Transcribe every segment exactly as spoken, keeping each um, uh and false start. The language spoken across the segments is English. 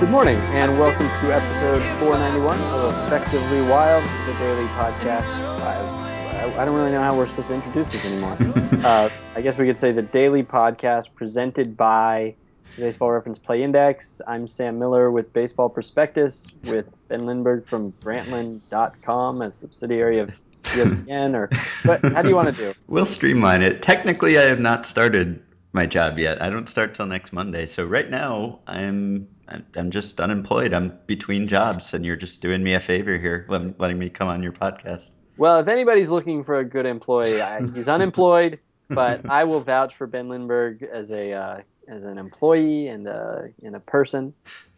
Good morning, and welcome to episode four ninety-one of Effectively Wild, the daily podcast. I, I, I don't really know how we're supposed to introduce this anymore. uh, I guess we could say the daily podcast presented by the Baseball Reference Play Index. I'm Sam Miller with Baseball Prospectus, with Ben Lindbergh from Grantland dot com, a subsidiary of E S P N. Or what, how do you want to do? We'll streamline it. Technically, I have not started my job yet. I don't start till next Monday, so right now I'm... I'm just unemployed. I'm between jobs, and you're just doing me a favor here, letting, letting me come on your podcast. Well, if anybody's looking for a good employee, I, he's unemployed, but I will vouch for Ben Lindbergh as a uh, as an employee and a, and a person.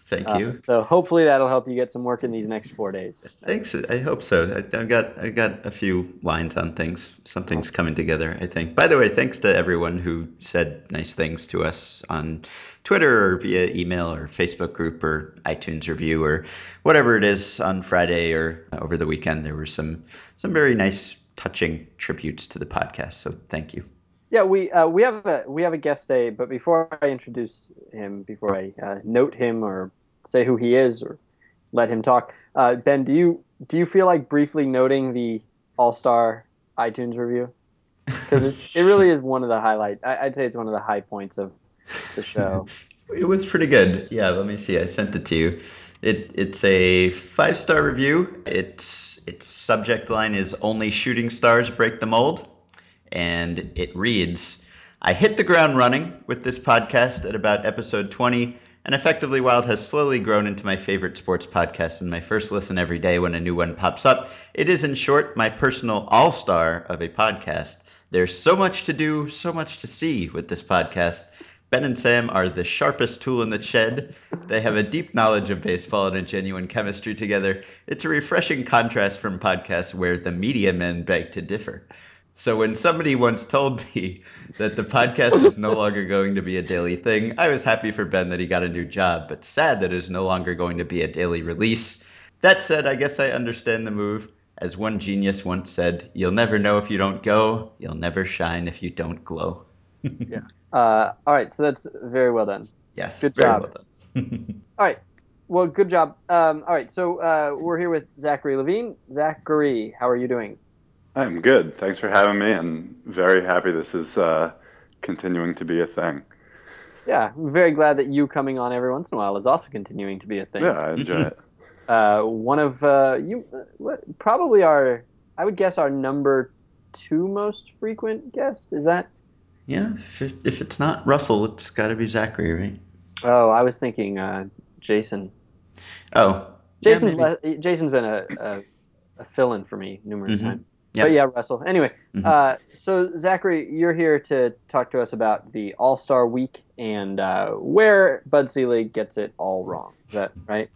Thank you. Uh, so hopefully that'll help you get some work in these next four days. Thanks. I hope so. I, I've got I got a few lines on things. Something's coming together, I think. By the way, thanks to everyone who said nice things to us on Twitter or via email or Facebook group or iTunes review or whatever it is on Friday or over the weekend. There were some some very nice, touching tributes to the podcast. So thank you. Yeah, we uh, we have a we have a guest today, but before I introduce him, before I uh, note him or say who he is or let him talk. Uh, Ben, do you do you feel like briefly noting the All-Star iTunes review? Because it, it really is one of the highlights. I'd say it's one of the high points of the show. It was pretty good. Yeah, let me see. I sent it to you. It It's a five-star review. Its its subject line is "Only shooting stars break the mold." And it reads, "I hit the ground running with this podcast at about episode twenty, and Effectively Wild has slowly grown into my favorite sports podcast and my first listen every day when a new one pops up. It is, in short, my personal all-star of a podcast. There's so much to do, so much to see with this podcast. Ben and Sam are the sharpest tool in the shed. They have a deep knowledge of baseball and a genuine chemistry together. It's a refreshing contrast from podcasts where the media men beg to differ. So when somebody once told me that the podcast is no longer going to be a daily thing, I was happy for Ben that he got a new job, but sad that it is no longer going to be a daily release. That said, I guess I understand the move. As one genius once said, you'll never know if you don't go. You'll never shine if you don't glow." Yeah. Uh, all right. So that's very well done. Yes. Good job. Very well done. All right. Well, good job. Um, all right. So uh, we're here with Zachary Levine. Zachary, how are you doing? I'm good. Thanks for having me, and very happy this is uh, continuing to be a thing. Yeah, I'm very glad that you coming on every once in a while is also continuing to be a thing. Yeah, I enjoy it. Uh, one of uh, you, uh, probably our, I would guess our number two most frequent guest, is that? Yeah, if, it, if it's not Russell, it's got to be Zachary, right? Oh, I was thinking uh, Jason. Oh. Jason's, yeah, le- Jason's been a, a, a fill-in for me numerous mm-hmm. times. Yep. But yeah, Russell. Anyway, mm-hmm. uh, so Zachary, you're here to talk to us about the All-Star Week and uh, where Bud Selig gets it all wrong. Is that right?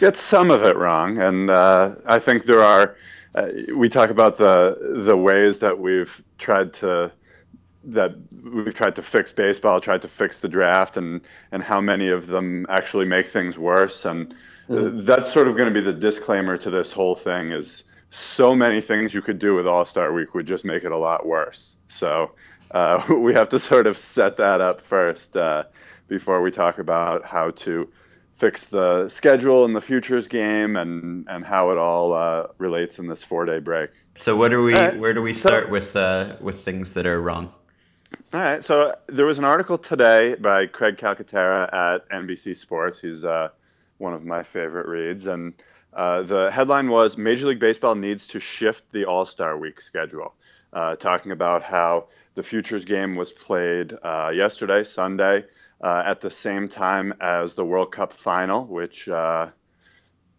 Gets some of it wrong, and uh, I think there are. Uh, we talk about the the ways that we've tried to that we've tried to fix baseball, tried to fix the draft, and and how many of them actually make things worse. And mm-hmm. that's sort of going to be the disclaimer to this whole thing is. So many things you could do with All-Star Week would just make it a lot worse. So uh, we have to sort of set that up first uh, before we talk about how to fix the schedule and the futures game and, and how it all uh, relates in this four-day break. So what are we? Right. Where do we start so, with uh, with things that are wrong? All right. So there was an article today by Craig Calcaterra at N B C Sports. He's uh, one of my favorite reads, and Uh, the headline was, "Major League Baseball needs to shift the All-Star Week schedule," uh, talking about how the Futures game was played uh, yesterday, Sunday, uh, at the same time as the World Cup final, which, uh,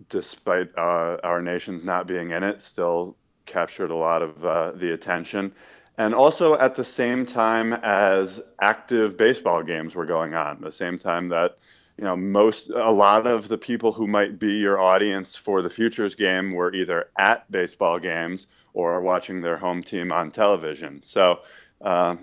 despite uh, our nation's not being in it, still captured a lot of uh, the attention. And also at the same time as active baseball games were going on, the same time that You know, most a lot of the people who might be your audience for the Futures game were either at baseball games or are watching their home team on television. So, uh,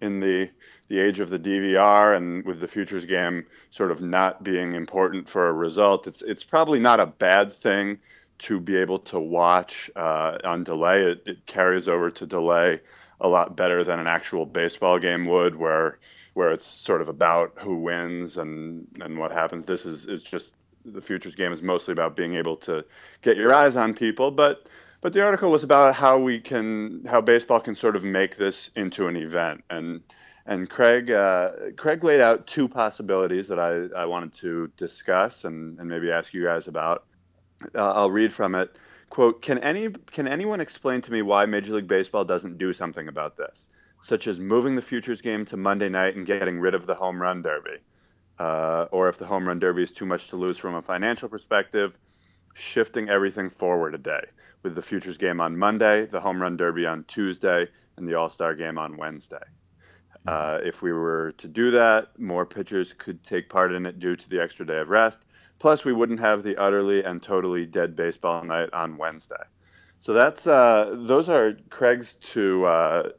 in the the age of the D V R and with the Futures game sort of not being important for a result, it's it's probably not a bad thing to be able to watch uh, on delay. It, it carries over to delay a lot better than an actual baseball game would, where where it's sort of about who wins and, and what happens. This is, is just, the futures game is mostly about being able to get your eyes on people. But but the article was about how we can, how baseball can sort of make this into an event. And and Craig uh, Craig laid out two possibilities that I, I wanted to discuss and, and maybe ask you guys about. Uh, I'll read from it. Quote, can any can anyone explain to me why Major League Baseball doesn't do something about this, such as moving the futures game to Monday night and getting rid of the home run derby? Uh, or if the home run derby is too much to lose from a financial perspective, shifting everything forward a day, with the futures game on Monday, the home run derby on Tuesday, and the all-star game on Wednesday. Uh, if we were to do that, more pitchers could take part in it due to the extra day of rest. Plus, we wouldn't have the utterly and totally dead baseball night on Wednesday. So that's uh, those are Craig's two uh,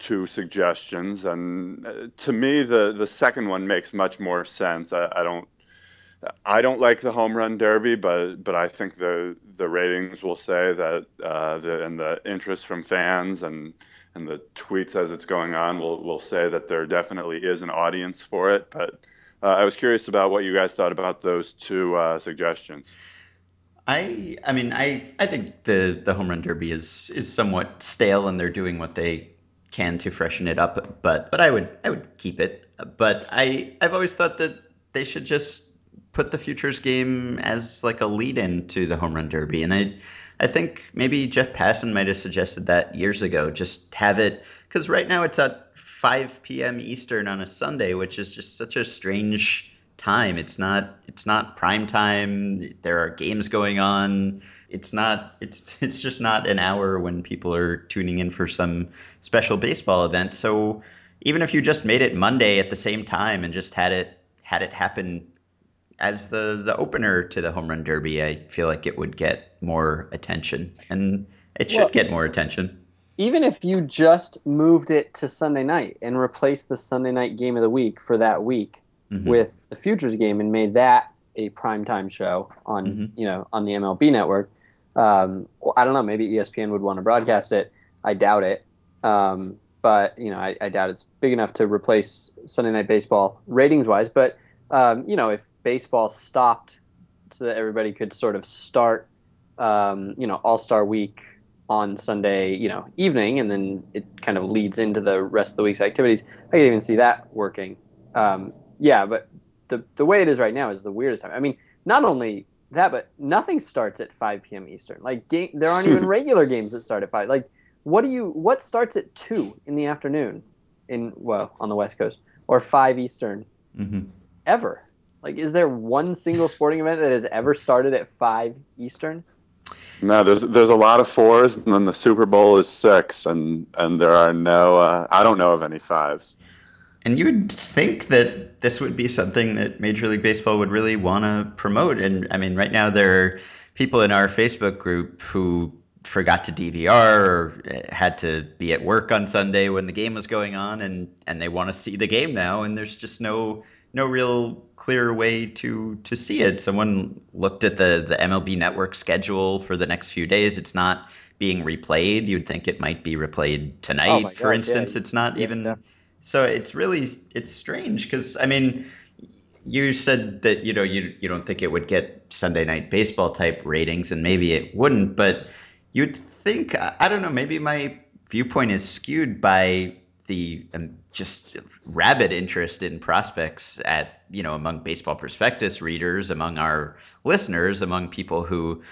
two suggestions, and uh, to me, the, the second one makes much more sense. I, I don't I don't like the home run derby, but but I think the the ratings will say that, uh, the, and the interest from fans and and the tweets as it's going on will will say that there definitely is an audience for it, but. Uh, I was curious about what you guys thought about those two uh, suggestions. I, I mean, I, I think the, the home run derby is is somewhat stale, and they're doing what they can to freshen it up. But, but I would I would keep it. But I I've always thought that they should just put the futures game as like a lead-in to the home run derby. And I I think maybe Jeff Passan might have suggested that years ago. Just have it, because right now it's at five p.m. Eastern on a Sunday, which is just such a strange time. It's not it's not prime time. There are games going on. It's not it's it's just not an hour when people are tuning in for some special baseball event. So even if you just made it Monday at the same time and just had it had it happen as the, the opener to the home run derby, I feel like it would get more attention. And it should well, get more attention. Even if you just moved it to Sunday night and replaced the Sunday night game of the week for that week mm-hmm. with the futures game and made that a primetime show on mm-hmm. you know on the M L B Network, um, well, I don't know, maybe E S P N would want to broadcast it. I doubt it, um, but you know I, I doubt it's big enough to replace Sunday night baseball ratings wise. But um, you know if baseball stopped so that everybody could sort of start um, you know All-Star Week on Sunday, you know, evening, and then it kind of leads into the rest of the week's activities. I can even see that working. Um, yeah, but the the way it is right now is the weirdest time. I mean, not only that, but nothing starts at five p.m. Eastern. Like, game, there aren't even regular games that start at five. Like, what do you? What starts at two in the afternoon, in well on the West Coast, or five Eastern, mm-hmm. ever? Like, is there one single sporting event that has ever started at five Eastern? No, there's there's a lot of fours, and then the Super Bowl is six, and, and there are no uh, – I don't know of any fives. And you would think that this would be something that Major League Baseball would really want to promote. And, I mean, right now there are people in our Facebook group who forgot to D V R or had to be at work on Sunday when the game was going on, and, and they want to see the game now, and there's just no – no real clear way to to see it. Someone looked at the, the M L B Network schedule for the next few days. It's not being replayed. You'd think it might be replayed tonight, oh my for gosh, instance. Yeah. It's not yeah, even yeah. So it's really it's strange because, I mean, you said that, you know, you, you don't think it would get Sunday night baseball type ratings, and maybe it wouldn't. But you'd think, I don't know, maybe my viewpoint is skewed by the um, just rabid interest in prospects at, you know, among Baseball Prospectus readers, among our listeners, among people who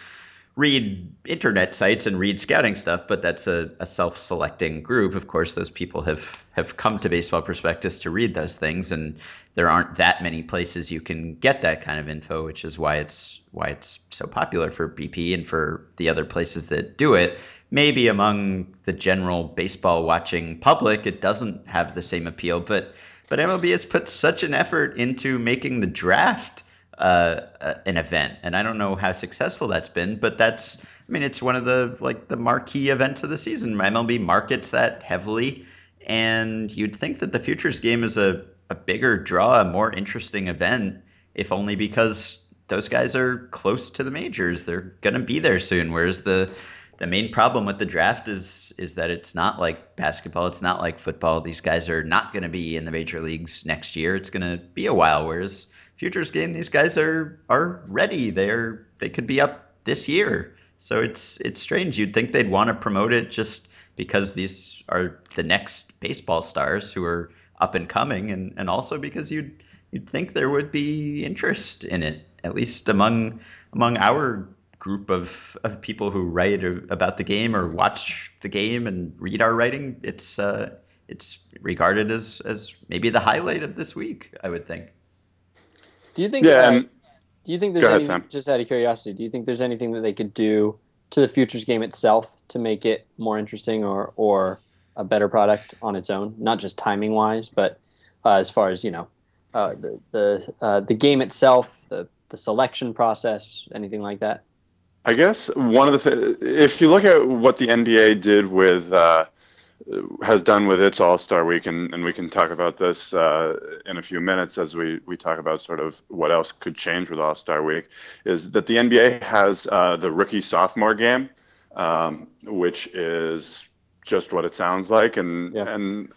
read internet sites and read scouting stuff. But that's a, a self-selecting group. Of course, those people have, have come to Baseball Prospectus to read those things, and there aren't that many places you can get that kind of info, which is why it's why it's so popular for B P and for the other places that do it. Maybe among the general baseball watching public, it doesn't have the same appeal, but but M L B has put such an effort into making the draft uh, uh, an event, and I don't know how successful that's been, but that's, I mean, it's one of the like the marquee events of the season. M L B markets that heavily, and you'd think that the futures game is a, a bigger draw, a more interesting event, if only because those guys are close to the majors. They're going to be there soon, whereas the the main problem with the draft is is that it's not like basketball. It's not like football. These guys are not going to be in the major leagues next year. It's going to be a while. Whereas futures game, these guys are are ready. They're they could be up this year. So it's it's strange. You'd think they'd want to promote it just because these are the next baseball stars who are up and coming, and, and also because you'd you'd think there would be interest in it, at least among among our group of, of people who write about the game or watch the game and read our writing. It's uh, it's regarded as, as maybe the highlight of this week, I would think. Do you think? Yeah. That, do you think there's ahead, any? Sam. Just out of curiosity, do you think there's anything that they could do to the futures game itself to make it more interesting or or a better product on its own? Not just timing wise, but uh, as far as you know, uh, the the uh, the game itself, the the selection process, anything like that. I guess one of the th- if you look at what the N B A did with. Uh, has done with its All-Star Week, and, and we can talk about this uh, in a few minutes as we, we talk about sort of what else could change with All-Star Week, is that the N B A has uh, the rookie-sophomore game, um, which is just what it sounds like. And yeah. and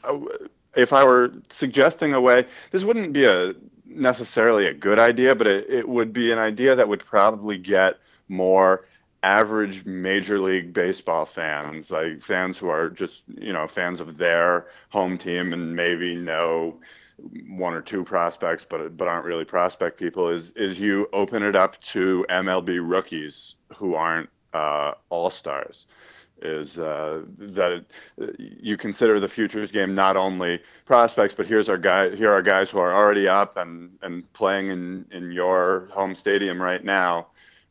if I were suggesting a way, this wouldn't be a necessarily a good idea, but it, it would be an idea that would probably get more average Major League Baseball fans, like fans who are just, you know, fans of their home team and maybe know one or two prospects, but but aren't really prospect people, is is you open it up to M L B rookies who aren't uh, all-stars. Is uh, that it, you consider the futures game not only prospects, but here's our guy, here are guys who are already up and, and playing in, in your home stadium right now.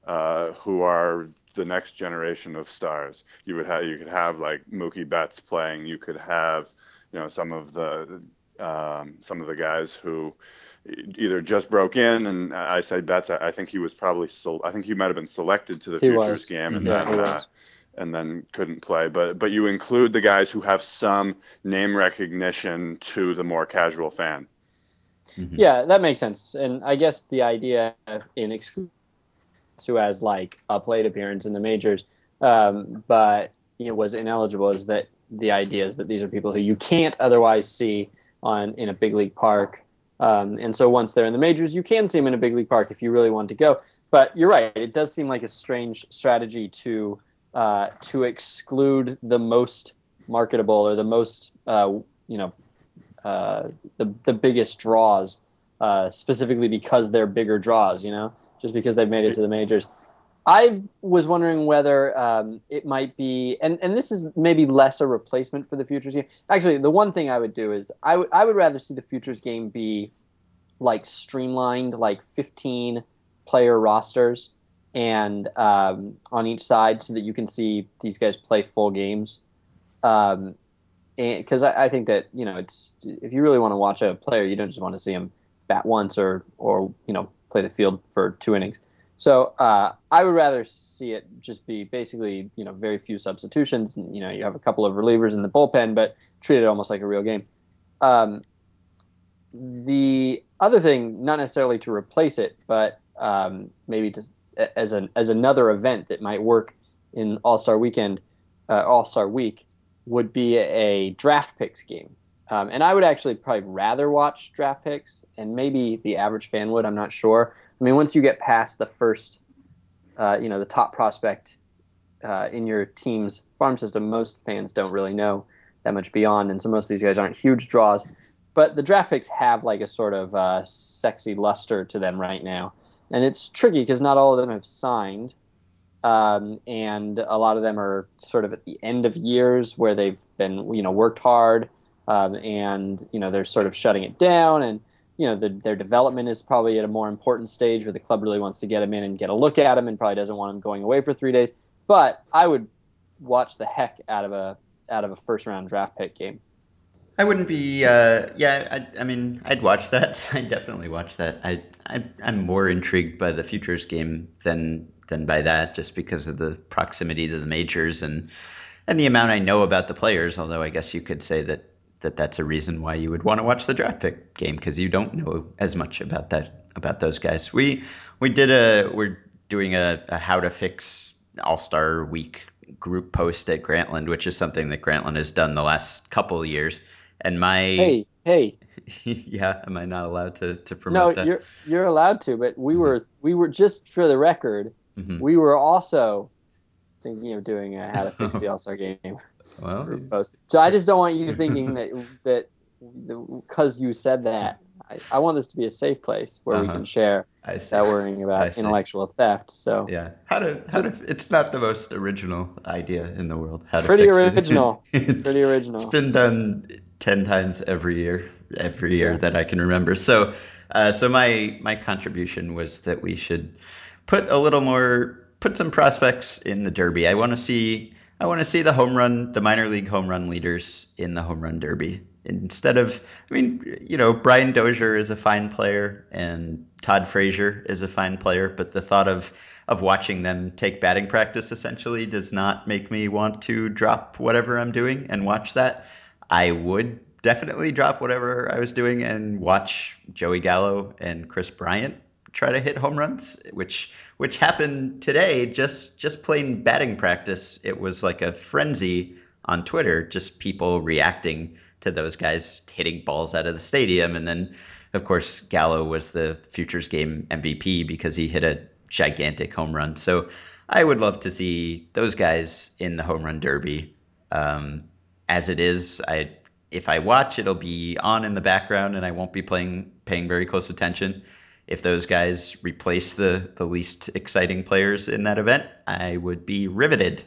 Uh, who are the next generation of stars. You would have, you could have like Mookie Betts playing. You could have, you know, some of the um, some of the guys who either just broke in, and I say Betts. I think he was probably, sol- I think he might have been selected to the he futures was. game, and yeah, then uh, and then couldn't play. But but you include the guys who have some name recognition to the more casual fan. Mm-hmm. Yeah, that makes sense. And I guess the idea in exclusion. Who has like a plate appearance in the majors, um, but you know, was ineligible, is that the idea is that these are people who you can't otherwise see on in a big league park. Um, and so once they're in the majors, you can see them in a big league park if you really want to go. But you're right, it does seem like a strange strategy to uh, to exclude the most marketable or the most, uh, you know, uh, the, the biggest draws, uh, specifically because they're bigger draws, you know? Just because they've made it to the majors. I was wondering whether um, it might be, and, and this is maybe less a replacement for the futures game. Actually, the one thing I would do is I would I would rather see the futures game be like streamlined, like fifteen player rosters, and um, on each side, so that you can see these guys play full games. Um, because I, I think that, you know, it's if you really want to watch a player, you don't just want to see him bat once or or you know. play the field for two innings. So uh, I would rather see it just be basically, you know, very few substitutions. And, you know, you have a couple of relievers in the bullpen, but treat it almost like a real game. Um, the other thing, not necessarily to replace it, but um, maybe to, as an as another event that might work in All-Star Weekend, uh, All-Star Week, would be a draft picks game. Um, and I would actually probably rather watch draft picks, and maybe the average fan would. I'm not sure. I mean, once you get past the first, uh, you know, the top prospect uh, in your team's farm system, most fans don't really know that much beyond, and so most of these guys aren't huge draws. But the draft picks have like a sort of uh, sexy luster to them right now, and it's tricky because not all of them have signed, um, and a lot of them are sort of at the end of years where they've been, you know, worked hard. Um, and, you know, they're sort of shutting it down, and, you know, the, their development is probably at a more important stage where the club really wants to get them in and get a look at them, and probably doesn't want them going away for three days. But I would watch the heck out of a out of a first round draft pick game. I wouldn't be. Uh, yeah, I, I mean, I'd watch that. I'd definitely watch that. I, I I'm more intrigued by the futures game than than by that, just because of the proximity to the majors and and the amount I know about the players. Although I guess you could say that. that that's a reason why you would want to watch the draft pick game, because you don't know as much about that, about those guys. We we did a, we're doing a, a how to fix All-Star Week group post at Grantland, which is something that Grantland has done the last couple of years. And my hey hey yeah, am I not allowed to to promote no, that? No, you're you're allowed to. But we mm-hmm. were we were just for the record, mm-hmm. we were also thinking of doing a how to fix the All-Star Game well, group post. So I just don't want you thinking that that because you said that. I, I want this to be a safe place where uh-huh. we can share without worrying about intellectual theft. So yeah, how to how Just, to, it's not the most original idea in the world. How to pretty fix original, it. pretty original. It's been done ten times every year, every year yeah. that I can remember. So, uh, so my my contribution was that we should put a little more, put some prospects in the Derby. I want to see I want to see the home run, the minor league home run leaders in the home run Derby. Instead of, I mean, you know, Brian Dozier is a fine player and Todd Frazier is a fine player, but the thought of of watching them take batting practice essentially does not make me want to drop whatever I'm doing and watch that. I would definitely drop whatever I was doing and watch Joey Gallo and Chris Bryant try to hit home runs, which which happened today, just just plain batting practice. It was like a frenzy on Twitter, just people reacting to those guys hitting balls out of the stadium. And then, of course, Gallo was the Futures Game M V P because he hit a gigantic home run. So I would love to see those guys in the home run derby. Um, as it is, I if I watch, it'll be on in the background and I won't be playing paying very close attention. If those guys replace the, the least exciting players in that event, I would be riveted.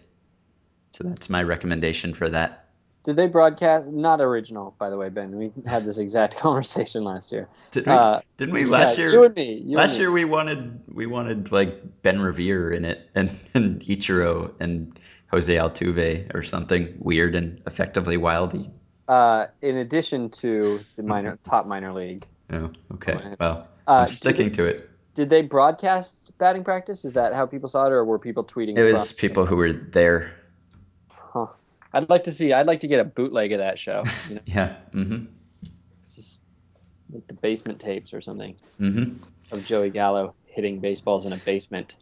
So that's my recommendation for that. Did they broadcast? Not original, by the way, Ben. We had this exact conversation last year. Did we, uh, didn't we? Last yeah, year, you and me. You last and me. year, we wanted we wanted like Ben Revere in it, and, and Ichiro and Jose Altuve or something weird and effectively wildy. Uh, in addition to the minor top minor league. Oh, okay. Well, I'm uh, sticking they, to it. Did they broadcast batting practice? Is that how people saw it, or were people tweeting? It was people who were there. I'd like to see. I'd like to get a bootleg of that show. You know? yeah. Mm-hmm. Just like the basement tapes or something mm-hmm. of Joey Gallo hitting baseballs in a basement.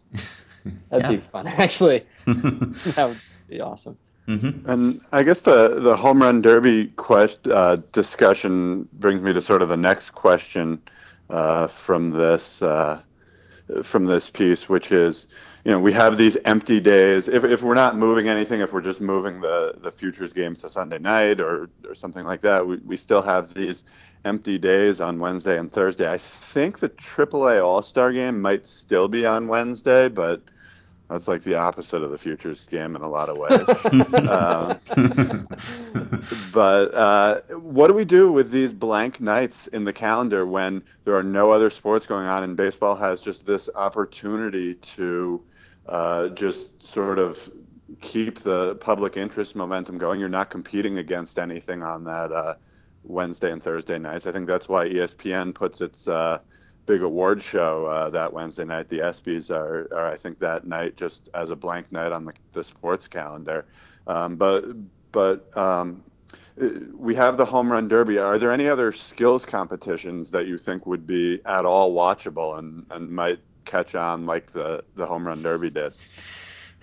That'd yeah. be fun, actually. That would be awesome. Mm-hmm. And I guess the the home run derby quest uh, discussion brings me to sort of the next question uh, from this uh, from this piece, which is. You know, we have these empty days. If if we're not moving anything, if we're just moving the, the futures games to Sunday night or, or something like that, we, we still have these empty days on Wednesday and Thursday. I think the triple A All-Star Game might still be on Wednesday, but that's like the opposite of the futures game in a lot of ways. uh, but uh, what do we do with these blank nights in the calendar when there are no other sports going on and baseball has just this opportunity to Uh, just sort of keep the public interest momentum going? You're not competing against anything on that uh, Wednesday and Thursday nights. I think that's why E S P N puts its uh, big award show uh, that Wednesday night. The ESPYs are, are, I think, that night just as a blank night on the, the sports calendar. Um, but but um, we have the Home Run Derby. Are there any other skills competitions that you think would be at all watchable and, and might catch on like the the home run derby did?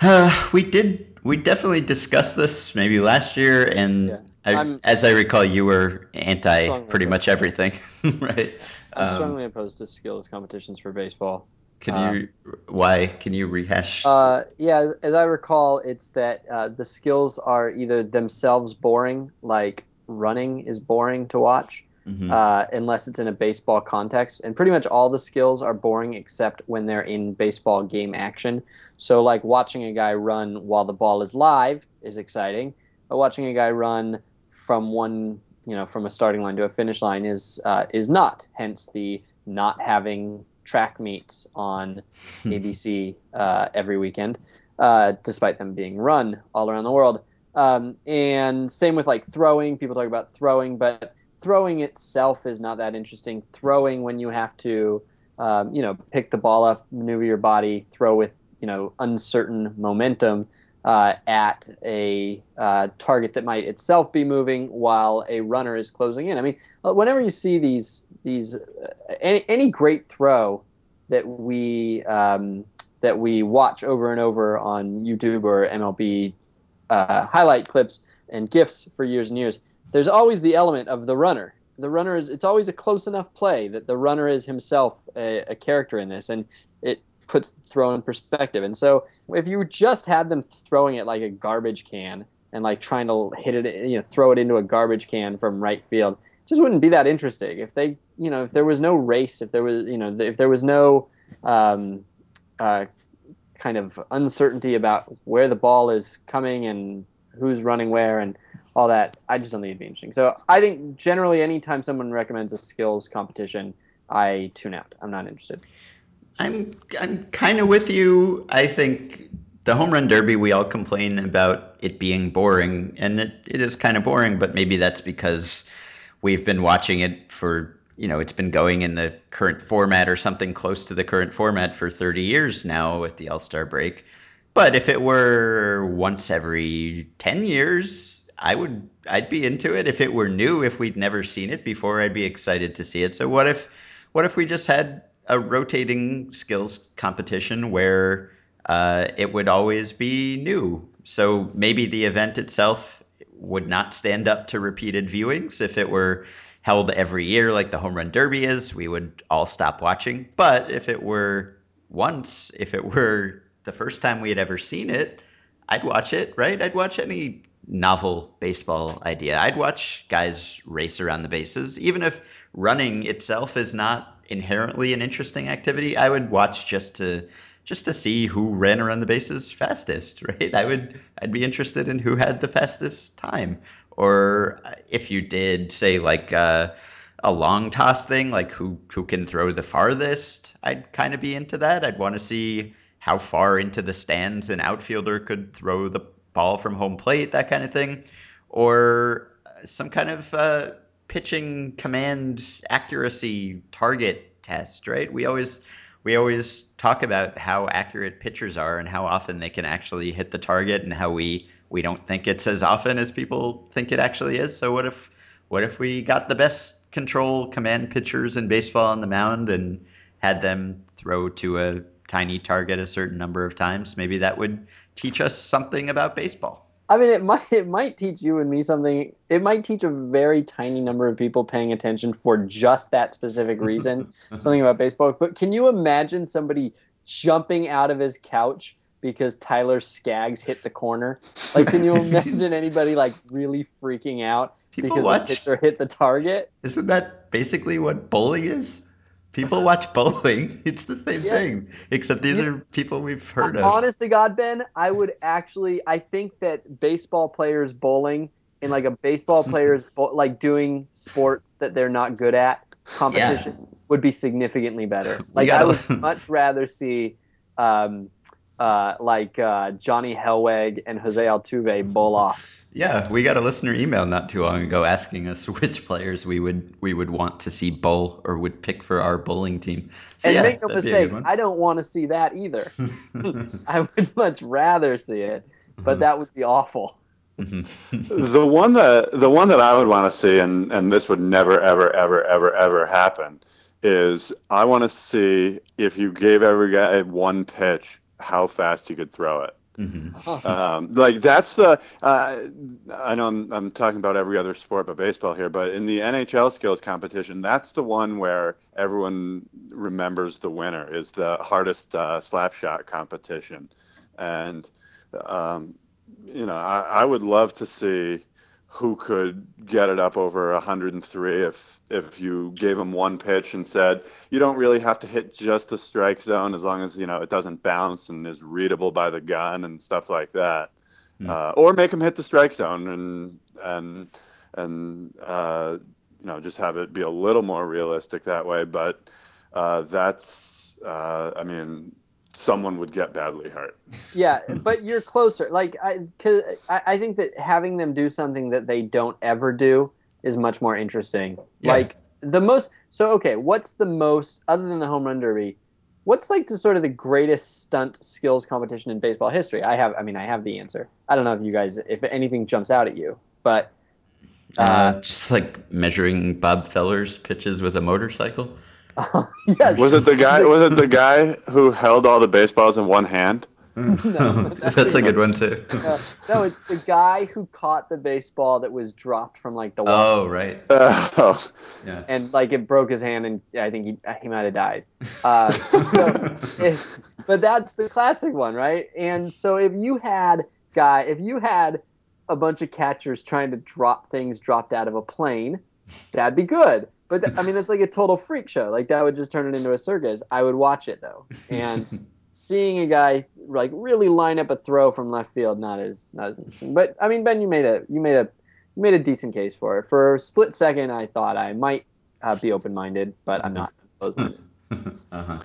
Uh, we did. We definitely discussed this maybe last year, and yeah. I, as I recall, you were anti pretty opposed. much everything, right? I'm um, strongly opposed to skills competitions for baseball. Can um, you? Why? Can you rehash? Uh, yeah, as I recall, it's that uh, the skills are either themselves boring, like running is boring to watch. Mm-hmm. Uh, unless it's in a baseball context. And pretty much all the skills are boring except when they're in baseball game action. So like watching a guy run while the ball is live is exciting, but watching a guy run from one, you know, from a starting line to a finish line is uh, is not. Hence the not having track meets on A B C uh, every weekend, uh, despite them being run all around the world. Um, and same with like throwing. People talk about throwing, but throwing itself is not that interesting. Throwing when you have to, um, you know, pick the ball up, maneuver your body, throw with, you know, uncertain momentum uh, at a uh, target that might itself be moving while a runner is closing in. I mean, whenever you see these, these uh, any, any great throw that we um, that we watch over and over on YouTube or M L B uh, highlight clips and GIFs for years and years, there's always the element of the runner. The runner is, it's always a close enough play that the runner is himself a, a character in this, and it puts throw in perspective. And so if you just had them throwing it like a garbage can and like trying to hit it, you know, throw it into a garbage can from right field, it just wouldn't be that interesting. If they, you know, if there was no race, if there was, you know, if there was no um, uh, kind of uncertainty about where the ball is coming and who's running where and all that, I just don't think it'd be interesting. So I think generally anytime someone recommends a skills competition, I tune out. I'm not interested. I'm I'm kind of with you. I think the home run derby, we all complain about it being boring, and it, it is kind of boring, but maybe that's because we've been watching it for, you know, it's been going in the current format or something close to the current format for thirty years now with the All-Star break. But if it were once every ten years, I would, I'd be into it. If it were new, if we'd never seen it before, I'd be excited to see it. So what if, what if we just had a rotating skills competition where uh, it would always be new? So maybe the event itself would not stand up to repeated viewings. If it were held every year like the Home Run Derby is, we would all stop watching. But if it were once, if it were the first time we had ever seen it, I'd watch it, right? I'd watch any novel baseball idea. I'd watch guys race around the bases. Even if running itself is not inherently an interesting activity, I would watch just to just to see who ran around the bases fastest, right? I would, I'd be interested in who had the fastest time. Or if you did, say, like uh, a long toss thing, like who, who can throw the farthest, I'd kind of be into that. I'd want to see how far into the stands an outfielder could throw the ball from home plate, that kind of thing, or some kind of uh, pitching command accuracy target test, right? We always we always talk about how accurate pitchers are and how often they can actually hit the target, and how we we don't think it's as often as people think it actually is. So what if what if we got the best control command pitchers in baseball on the mound and had them throw to a tiny target a certain number of times? Maybe that would teach us something about baseball. I mean, it might it might teach you and me something. It might teach a very tiny number of people paying attention for just that specific reason something about baseball. But can you imagine somebody jumping out of his couch because Tyler Skaggs hit the corner? Like, can you imagine anybody like really freaking out people because watch. the pitcher hit the target? Isn't that basically what bowling is? People watch bowling. It's the same yeah. thing, except these yeah. are people we've heard of. Honest to God, Ben, I would actually – I think that baseball players bowling and, like, a baseball player's bo- – like, doing sports that they're not good at, competition, yeah. would be significantly better. Like, gotta, I would much rather see, um, uh, like, uh, Johnny Helweg and Jose Altuve bowl off. Yeah, we got a listener email not too long ago asking us which players we would we would want to see bowl or would pick for our bowling team. So, and yeah, make no mistake, I don't want to see that either. I would much rather see it, but mm-hmm. that would be awful. Mm-hmm. the one that the one that I would want to see, and, and this would never ever ever ever ever happen, is I want to see if you gave every guy one pitch, how fast you could throw it. Mm-hmm. um, like that's the uh, I know I'm, I'm talking about every other sport but baseball here, but in the N H L skills competition, that's the one where everyone remembers the winner is the hardest uh, slap shot competition. And um, you know, I, I would love to see who could get it up over one hundred three if if you gave them one pitch and said, you don't really have to hit just the strike zone as long as, you know, it doesn't bounce and is readable by the gun and stuff like that. Mm. Uh, or make them hit the strike zone and, and, and uh, you know, just have it be a little more realistic that way. But uh, that's, uh, I mean... someone would get badly hurt. Yeah, but you're closer. Like, I, cause I, I think that having them do something that they don't ever do is much more interesting. Yeah. Like, the most... So, okay, what's the most, other than the Home Run Derby, what's, like, the sort of the greatest stunt skills competition in baseball history? I have... I mean, I have the answer. I don't know if you guys... If anything jumps out at you, but... Uh, uh, just, like, measuring Bob Feller's pitches with a motorcycle. Yes. Was it the guy? Was it the guy who held all the baseballs in one hand? No, that's, that's a good one too. No, no, it's the guy who caught the baseball that was dropped from like the wall. Oh, right. Oh. Yeah. And like it broke his hand, and I think he he might have died. Uh, so it, but that's the classic one, right? And so if you had guy, if you had a bunch of catchers trying to drop things dropped out of a plane, that'd be good. But th- I mean, that's like a total freak show. Like that would just turn it into a circus. I would watch it though, and. Seeing a guy like really line up a throw from left field, not as not as interesting. But I mean, Ben, you made a you made a you made a decent case for it. For a split second, I thought I might uh, be open minded, but I'm not closed minded. Uh-huh.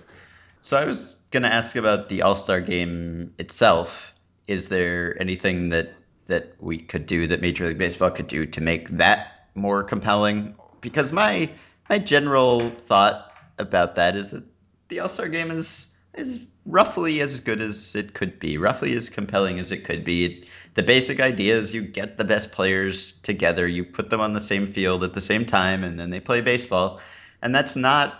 So I was going to ask about the All-Star Game itself. Is there anything that that we could do that Major League Baseball could do to make that more compelling? Because my my general thought about that is that the All-Star Game is is roughly as good as it could be, roughly as compelling as it could be. It, the basic idea is you get the best players together, you put them on the same field at the same time, and then they play baseball. And that's not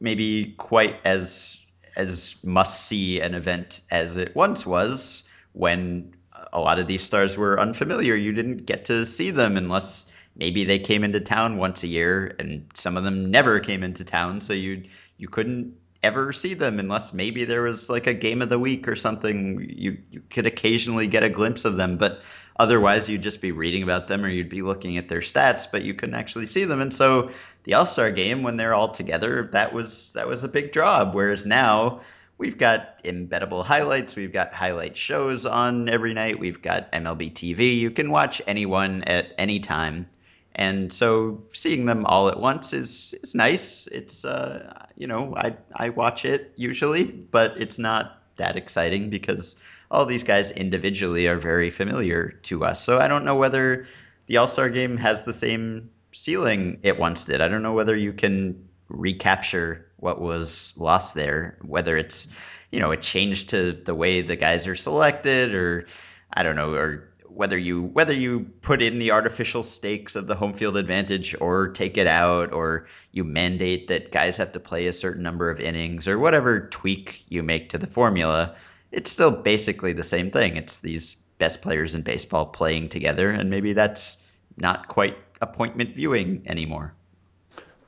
maybe quite as as must-see an event as it once was when a lot of these stars were unfamiliar. You didn't get to see them unless maybe they came into town once a year, and some of them never came into town, so you you couldn't ever see them unless maybe there was like a game of the week or something. You you could occasionally get a glimpse of them, but otherwise you'd just be reading about them or you'd be looking at their stats, but you couldn't actually see them. And so the All-Star Game, when they're all together, that was that was a big draw. Whereas now we've got embeddable highlights, we've got highlight shows on every night, we've got M L B T V. You can watch anyone at any time. And so seeing them all at once is is nice. It's, uh, you know, I I watch it usually, but it's not that exciting because all these guys individually are very familiar to us. So I don't know whether the All-Star Game has the same ceiling it once did. I don't know whether you can recapture what was lost there, whether it's, you know, a change to the way the guys are selected, or I don't know, or whether you whether you put in the artificial stakes of the home field advantage or take it out, or you mandate that guys have to play a certain number of innings, or whatever tweak you make to the formula, it's still basically the same thing. It's these best players in baseball playing together, and maybe that's not quite appointment viewing anymore.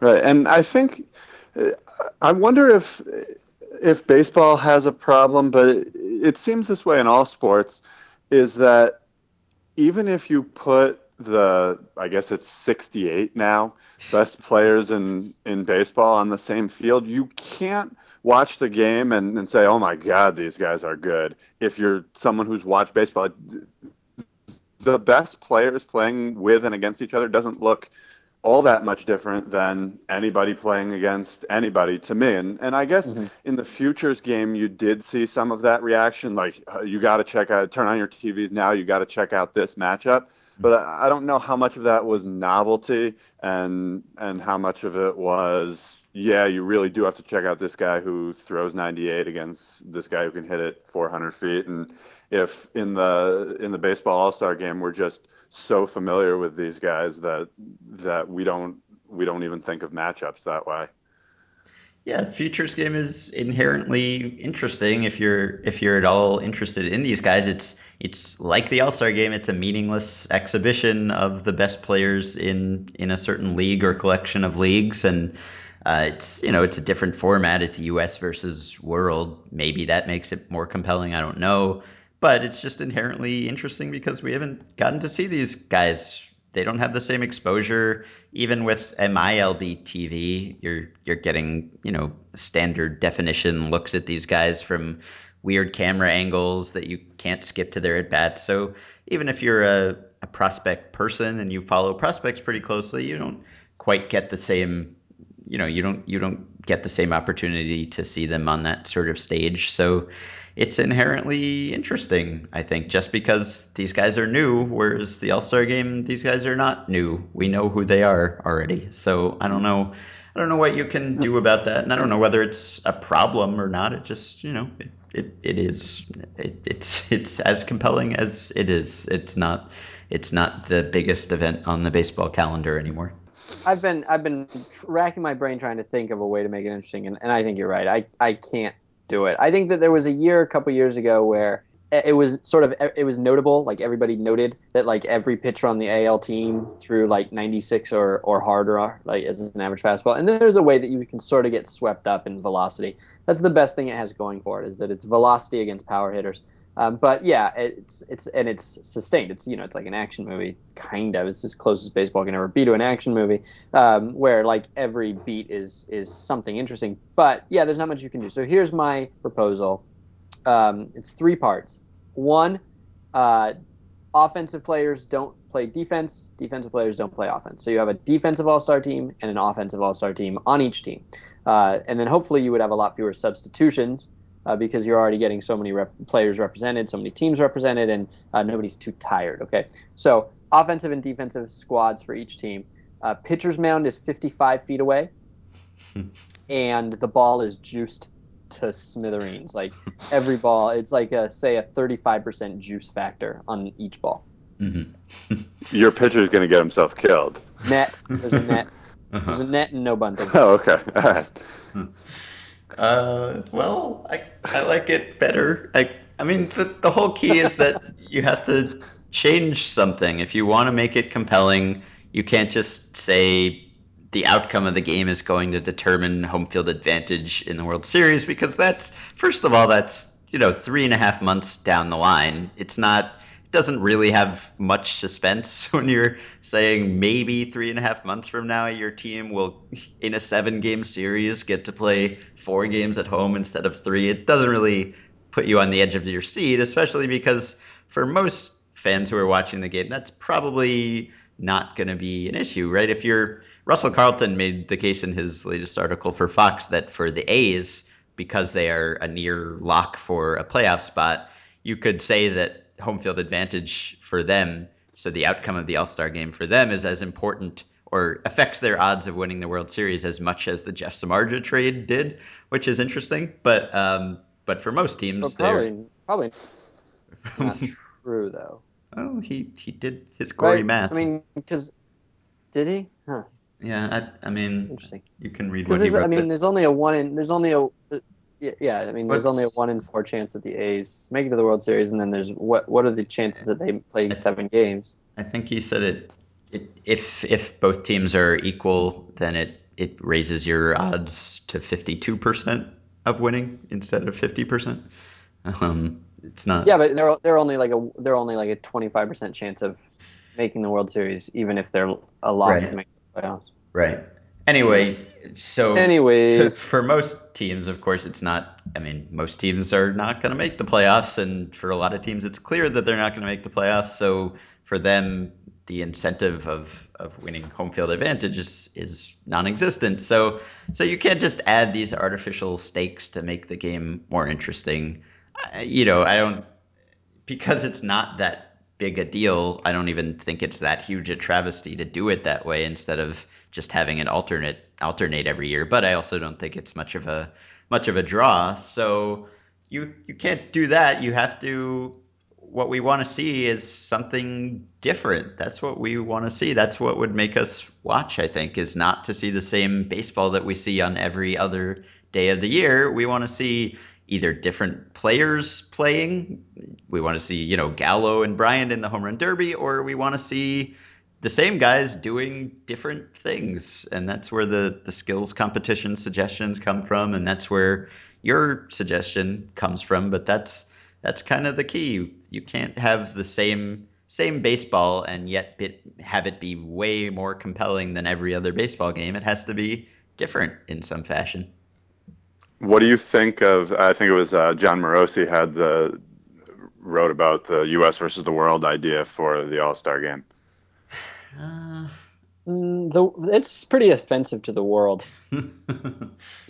Right, and I think, I wonder if if baseball has a problem, but it, it seems this way in all sports, is that even if you put the, I guess it's sixty-eight now, best players in, in baseball on the same field, you can't watch the game and, and say, oh my God, these guys are good. If you're someone who's watched baseball, the best players playing with and against each other doesn't look all that much different than anybody playing against anybody to me. And and I guess mm-hmm. in the futures game, you did see some of that reaction. Like, uh, you got to check out, turn on your T Vs now, you got to check out this matchup. Mm-hmm. But I, I don't know how much of that was novelty and and how much of it was, yeah, you really do have to check out this guy who throws ninety-eight against this guy who can hit it four hundred feet. And if in the in the baseball All-Star Game, we're just so familiar with these guys that that we don't we don't even think of matchups that way. Yeah, futures game is inherently interesting if you're if you're at all interested in these guys. It's it's like the All-Star Game. It's a meaningless exhibition of the best players in in a certain league or collection of leagues, and uh, it's you know it's a different format. It's U S versus world. Maybe that makes it more compelling. I don't know. But it's just inherently interesting because we haven't gotten to see these guys. They don't have the same exposure. Even with M I L B T V, you're you're getting, you know, standard definition looks at these guys from weird camera angles that you can't skip to their at-bats. So even if you're a, a prospect person and you follow prospects pretty closely, you don't quite get the same, you know, you don't you don't get the same opportunity to see them on that sort of stage. So it's inherently interesting, I think, just because these guys are new, whereas the All-Star Game, these guys are not new. We know who they are already. So I don't know I don't know what you can do about that, and I don't know whether it's a problem or not. It just, you know, it it, it is. It, it's it's as compelling as it is. It's not it's not the biggest event on the baseball calendar anymore. I've been I've been racking my brain trying to think of a way to make it interesting, and, and I think you're right. I, I can't do it. I think that there was a year, a couple years ago, where it was sort of it was notable. Like everybody noted that like every pitcher on the A L team threw like ninety-six or or harder, like as an average fastball. And there's a way that you can sort of get swept up in velocity. That's the best thing it has going for it, is that it's velocity against power hitters. Um, but yeah, it's it's and it's sustained. It's you know it's like an action movie kind of. It's as close as baseball can ever be to an action movie, um, where like every beat is is something interesting. But yeah, there's not much you can do. So here's my proposal. Um, it's three parts. One, uh, offensive players don't play defense. Defensive players don't play offense. So you have a defensive all-star team and an offensive all-star team on each team. Uh, and then hopefully you would have a lot fewer substitutions uh, because you're already getting so many rep- players represented, so many teams represented, and uh, nobody's too tired. Okay, so offensive and defensive squads for each team. Uh, pitcher's mound is fifty-five feet away, and the ball is juiced to smithereens. Like every ball, it's like a say a thirty-five percent juice factor on each ball. Mm-hmm. Your pitcher's going to get himself killed. Net. There's a net. Uh-huh. There's a net and no bunting. Oh, okay. All right. Uh, well, I I like it better. I I mean, the the whole key is that you have to change something if you want to make it compelling. You can't just say the outcome of the game is going to determine home field advantage in the World Series, because that's, first of all, that's, you know, three and a half months down the line. It's not, it doesn't really have much suspense when you're saying maybe three and a half months from now, your team will, in a seven game series, get to play four games at home instead of three. It doesn't really put you on the edge of your seat, especially because for most fans who are watching the game, that's probably not going to be an issue, right? If you're Russell Carlton made the case in his latest article for Fox that for the A's, because they are a near lock for a playoff spot, you could say that home field advantage for them, so the outcome of the All-Star game for them, is as important or affects their odds of winning the World Series as much as the Jeff Samardzija trade did, which is interesting. But um, but for most teams, well, probably, probably not true though. Oh, he, he did his gory right. math. I mean, because did he? Huh. Yeah, I, I mean, interesting. You can read what he wrote. I mean, but there's only a one in there's only a yeah. I mean, What's, there's only a one in four chance that the A's make it to the World Series, and then there's what what are the chances that they play I, seven games? I think he said it, it. If if both teams are equal, then it it raises your odds to fifty-two percent of winning instead of fifty percent. Um, it's not. Yeah, but they're they're only like a they're only like a twenty-five percent chance of making the World Series, even if they're a lot right. to make the playoffs. Right. Anyway, so Anyways. for most teams, of course, it's not. I mean, most teams are not going to make the playoffs, and for a lot of teams, it's clear that they're not going to make the playoffs. So for them, the incentive of, of winning home field advantage is, is non-existent. So so you can't just add these artificial stakes to make the game more interesting. You know, I don't, because it's not that big a deal, I don't even think it's that huge a travesty to do it that way instead of just having it alternate alternate every year. But I also don't think it's much of a much of a draw. So you you can't do that. You have to, what we want to see is something different. That's what we want to see. That's what would make us watch, I think, is not to see the same baseball that we see on every other day of the year. We want to see either different players playing. We want to see, you know, Gallo and Bryant in the home run derby, or we want to see the same guys doing different things. And that's where the, the skills competition suggestions come from. And that's where your suggestion comes from. But that's that's kind of the key. You, you can't have the same same baseball and yet bit, have it be way more compelling than every other baseball game. It has to be different in some fashion. What do you think of, I think it was uh, John Morosi had the, wrote about the U S versus the world idea for the All-Star game. Uh, the, it's pretty offensive to the world. You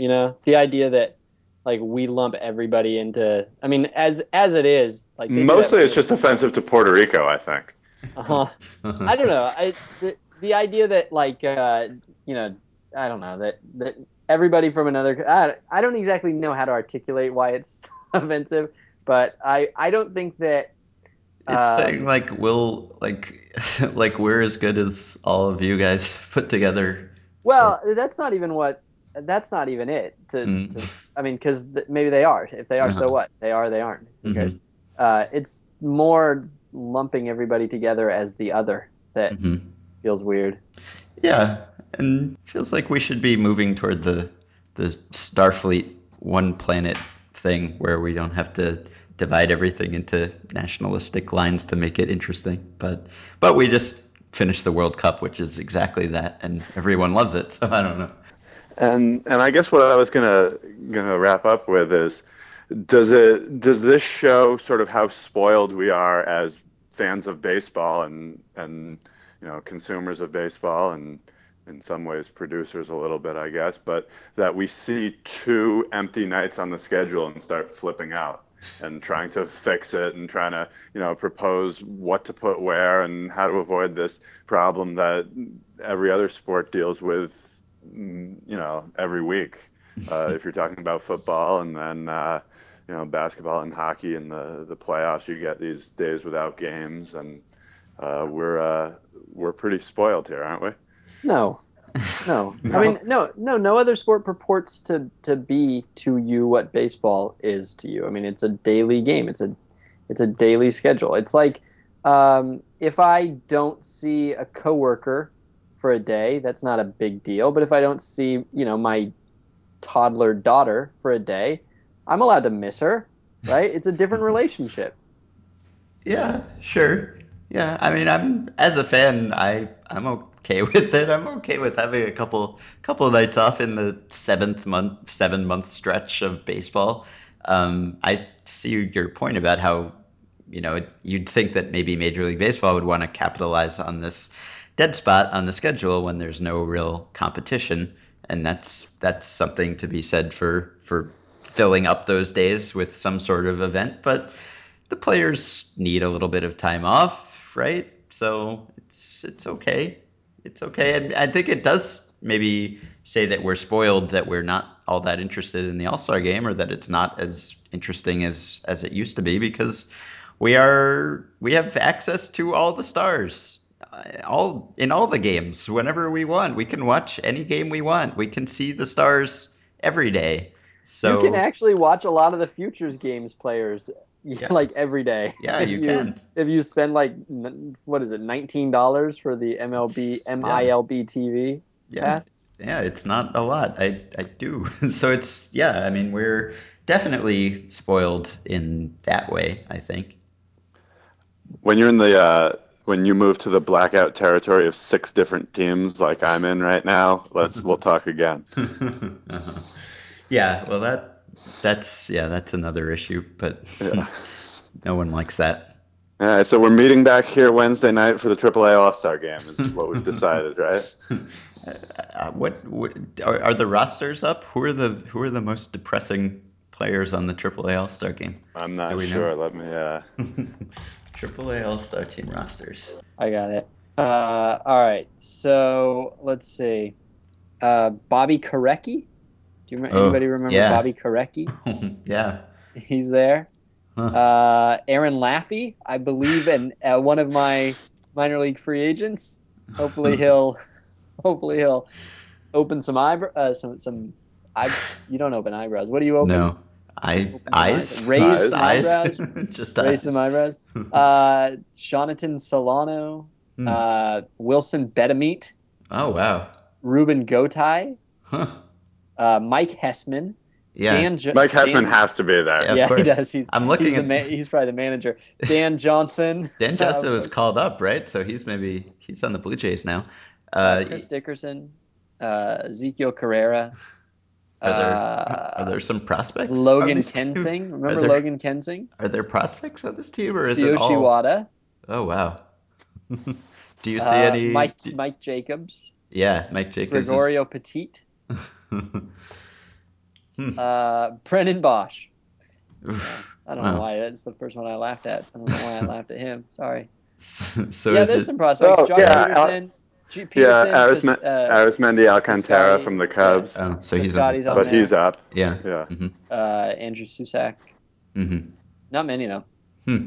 know, the idea that, like, we lump everybody into, I mean, as as it is. like Mostly it's just offensive to Puerto Rico, I think. Uh-huh. I don't know. I the, the idea that, like, uh, you know, I don't know, that that. Everybody from another I, I don't exactly know how to articulate why it's offensive, but I, I don't think that uh, it's saying like we'll like like we're as good as all of you guys put together. Well, so. that's not even what that's not even it to, mm. to I mean, cuz th- maybe they are. If they are, uh-huh. so what? They are, they aren't. Who cares? Mm-hmm. uh, it's more lumping everybody together as the other that mm-hmm. feels weird. Yeah, and feels like we should be moving toward the the Starfleet one planet thing where we don't have to divide everything into nationalistic lines to make it interesting. But but we just finished the World Cup, which is exactly that, and everyone loves it, so I don't know. And and I guess what I was gonna gonna wrap up with is, does it does this show sort of how spoiled we are as fans of baseball and and you know consumers of baseball and in some ways producers a little bit, I guess, but that we see two empty nights on the schedule and start flipping out and trying to fix it and trying to you know propose what to put where and how to avoid this problem that every other sport deals with you know every week, uh, if you're talking about football, and then uh, you know basketball and hockey and the the playoffs, you get these days without games, and uh, we're uh, we're pretty spoiled here, aren't we? No. No. no. I mean, no, no, no other sport purports to, to be to you what baseball is to you. I mean, it's a daily game. It's a it's a daily schedule. It's like um, if I don't see a coworker for a day, that's not a big deal. But if I don't see, you know, my toddler daughter for a day, I'm allowed to miss her, right? It's a different relationship. Yeah, sure. Yeah, I mean, I'm as a fan, I I'm okay. Okay with it. I'm okay with having a couple couple of nights off in the seventh month seven month stretch of baseball. Um, I see your point about how you know it, you'd think that maybe Major League Baseball would want to capitalize on this dead spot on the schedule when there's no real competition, and that's that's something to be said for for filling up those days with some sort of event. But the players need a little bit of time off, right? So it's it's okay. It's okay. And I think it does maybe say that we're spoiled, that we're not all that interested in the All-Star game, or that it's not as interesting as, as it used to be, because we are we have access to all the stars all in all the games whenever we want. We can watch any game we want. We can see the stars every day. So you can actually watch a lot of the Futures games players Yeah. like every day. Yeah, you, you can. If you spend like, what is it, nineteen dollars for the M L B, yeah. M I L B T V yeah. pass? Yeah, it's not a lot. I, I do. So it's, yeah, I mean, we're definitely spoiled in that way, I think. When you're in the, uh, when you move to the blackout territory of six different teams like I'm in right now, let's, we'll talk again. uh-huh. Yeah, well, that, That's yeah, that's another issue, but yeah. No one likes that. All right, so we're meeting back here Wednesday night for the triple A All-Star game is what we've decided, right? Uh, what, what are, are the rosters up? Who are the who are the most depressing players on the triple A All-Star game? I'm not sure. Know? Let me uh triple A All-Star team rosters. I got it. Uh, all right. So, let's see. Uh, Bobby Karecki? Do you remember, oh, anybody remember yeah. Bobby Karecki? yeah. He's there. Huh. Uh, Aaron Laffey, I believe, and uh, one of my minor league free agents. Hopefully he'll hopefully he'll open some eyebrows. Uh, some some eye- you don't open eyebrows. What do you open? No. I open eyes. eyes. Raise eyes. Some eyebrows. Just Raise eyes. some eyebrows. Uh, Jonathan Solano, hmm. uh, Wilson Betamete. Oh wow. Ruben Gotay. Huh. Uh, Mike Hessman. Yeah. Dan jo- Mike Hessman Dan- has to be there. Yeah, yeah he does. He's, I'm looking he's, at... the ma- he's probably the manager. Dan Johnson. Dan Johnson uh, was called up, right? So he's maybe he's on the Blue Jays now. Uh, Chris Dickerson, uh, Ezekiel Carrera. Are there, uh, are there some prospects? Logan Kensing. Remember there, Logan Kensing? Are there prospects on this team, or is Tsuyoshi it all? Wada. Oh wow. Do you see uh, any? Mike do... Mike Jacobs. Yeah, Mike Jacobs. Gregorio is... Petit. hmm. uh, Brennan Bosch. Oof, I don't wow. know why that's the first one I laughed at. I don't know why I laughed at him. Sorry. So yeah, there's it... some prospects. Oh, John yeah, Peterson. Al... G- Peterson. Yeah, Arismendi Aris- uh, Alcantara Piscotti, from the Cubs. Yeah. Oh, so he's up. On but there. He's up. Yeah. Yeah. Mm-hmm. Uh, Andrew Susac. Mm-hmm. Not many though. Hmm.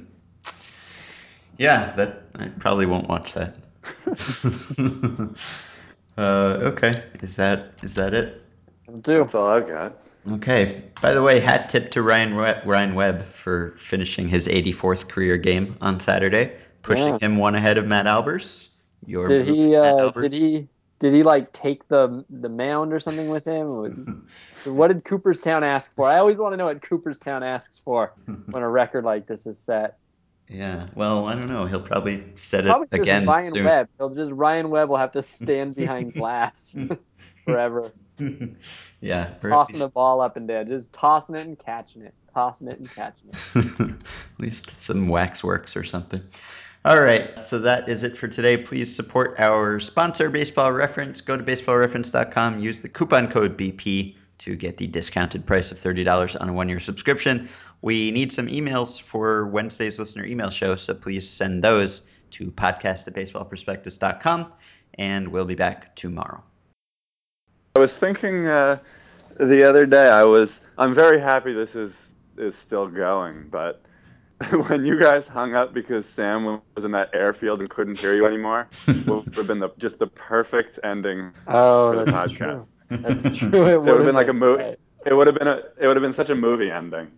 Yeah, that I probably won't watch that. Uh, okay, is that is that it? That'll do. That's all I've got. Okay. By the way, hat tip to Ryan Webb, Ryan Webb for finishing his eighty-fourth career game on Saturday, pushing yeah. him one ahead of Matt Albers. Your did he? Matt uh, Albers. Did he? Did he like take the the mound or something with him? So what did Cooperstown ask for? I always want to know what Cooperstown asks for when a record like this is set. Yeah, well, I don't know. He'll probably set probably it again Ryan soon. Webb. He'll just Ryan Webb will have to stand behind glass forever. Yeah, tossing least... the ball up and down, just tossing it and catching it, tossing it and catching it. At least some waxworks or something. All right, so that is it for today. Please support our sponsor, Baseball Reference. Go to baseball reference dot com. Use the coupon code B P to get the discounted price of thirty dollars on a one-year subscription. We need some emails for Wednesday's listener email show, so please send those to podcast at baseball prospectus dot com, and we'll be back tomorrow. I was thinking uh, the other day, I was, I'm very happy this is, is still going, but... when you guys hung up because Sam was in that airfield and couldn't hear you anymore, would have been the, just the perfect ending oh, for the that's podcast. True. That's true. It, it would have been like a movie. Right. It would have been a. It would have been such a movie ending.